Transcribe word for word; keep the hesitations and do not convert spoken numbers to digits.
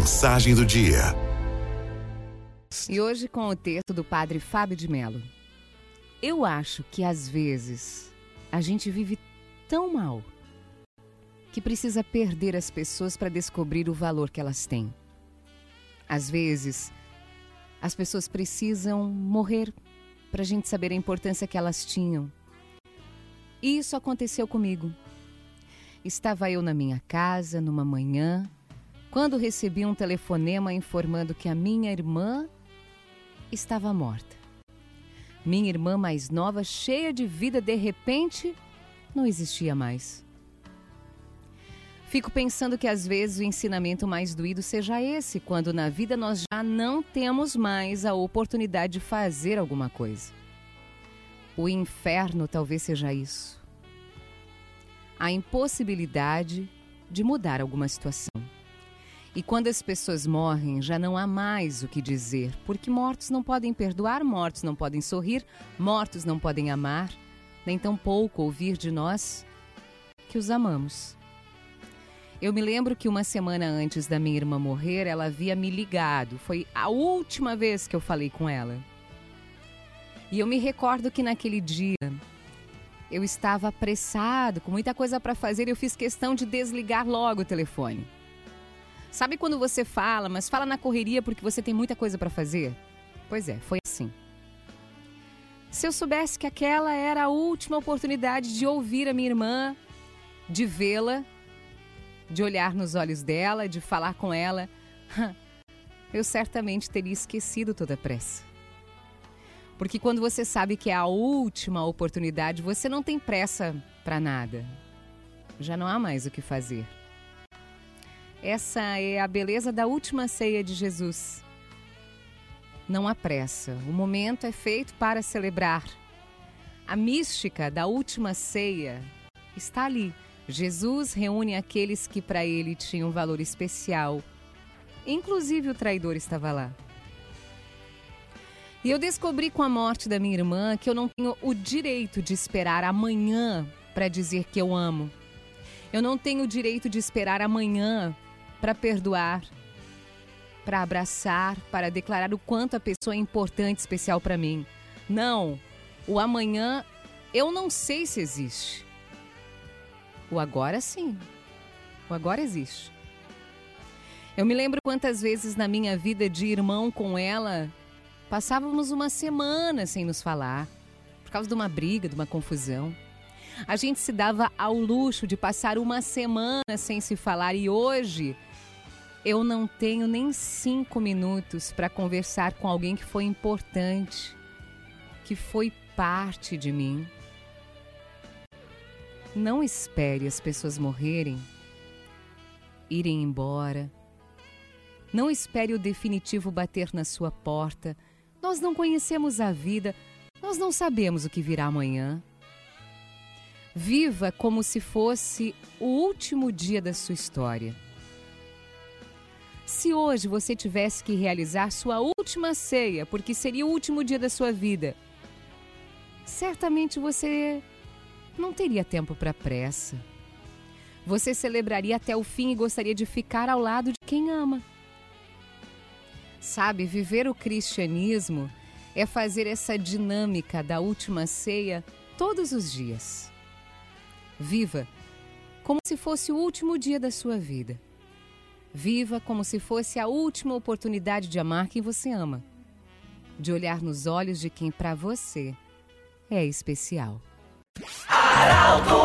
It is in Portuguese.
Mensagem do dia. E hoje com o texto do padre Fábio de Mello. Eu acho que às vezes a gente vive tão mal que precisa perder as pessoas para descobrir o valor que elas têm. Às vezes as pessoas precisam morrer para a gente saber a importância que elas tinham. E isso aconteceu comigo. Estava eu na minha casa, numa manhã, quando recebi um telefonema informando que a minha irmã estava morta. Minha irmã mais nova, cheia de vida, de repente, não existia mais. Fico pensando que às vezes o ensinamento mais doído seja esse, quando na vida nós já não temos mais a oportunidade de fazer alguma coisa. O inferno talvez seja isso. A impossibilidade de mudar alguma situação. E quando as pessoas morrem, já não há mais o que dizer, porque mortos não podem perdoar, mortos não podem sorrir, mortos não podem amar, nem tampouco ouvir de nós que os amamos. Eu me lembro que uma semana antes da minha irmã morrer, ela havia me ligado. Foi a última vez que eu falei com ela. E eu me recordo que naquele dia eu estava apressado, com muita coisa para fazer, e eu fiz questão de desligar logo o telefone. Sabe quando você fala, mas fala na correria porque você tem muita coisa para fazer? Pois é, foi assim. Se eu soubesse que aquela era a última oportunidade de ouvir a minha irmã, de vê-la, de olhar nos olhos dela, de falar com ela, eu certamente teria esquecido toda a pressa. Porque quando você sabe que é a última oportunidade, você não tem pressa para nada. Já não há mais o que fazer. Essa é a beleza da última ceia de Jesus. Não há pressa. O momento é feito para celebrar. A mística da última ceia está ali. Jesus reúne aqueles que para ele tinham valor especial. Inclusive o traidor estava lá. E eu descobri com a morte da minha irmã que eu não tenho o direito de esperar amanhã para dizer que eu amo. Eu não tenho o direito de esperar amanhã para perdoar, para abraçar, para declarar o quanto a pessoa é importante, especial para mim. Não, o amanhã eu não sei se existe. O agora sim, o agora existe. Eu me lembro quantas vezes na minha vida de irmão com ela, passávamos uma semana sem nos falar, por causa de uma briga, de uma confusão. A gente se dava ao luxo de passar uma semana sem se falar, e hoje eu não tenho nem cinco minutos para conversar com alguém que foi importante, que foi parte de mim. Não espere as pessoas morrerem, irem embora. Não espere o definitivo bater na sua porta. Nós não conhecemos a vida, nós não sabemos o que virá amanhã. Viva como se fosse o último dia da sua história. Se hoje você tivesse que realizar sua última ceia, porque seria o último dia da sua vida, certamente você não teria tempo para pressa. Você celebraria até o fim e gostaria de ficar ao lado de quem ama. Sabe, viver o cristianismo é fazer essa dinâmica da última ceia todos os dias. Viva como se fosse o último dia da sua vida. Viva como se fosse a última oportunidade de amar quem você ama. De olhar nos olhos de quem para você é especial. Aralto!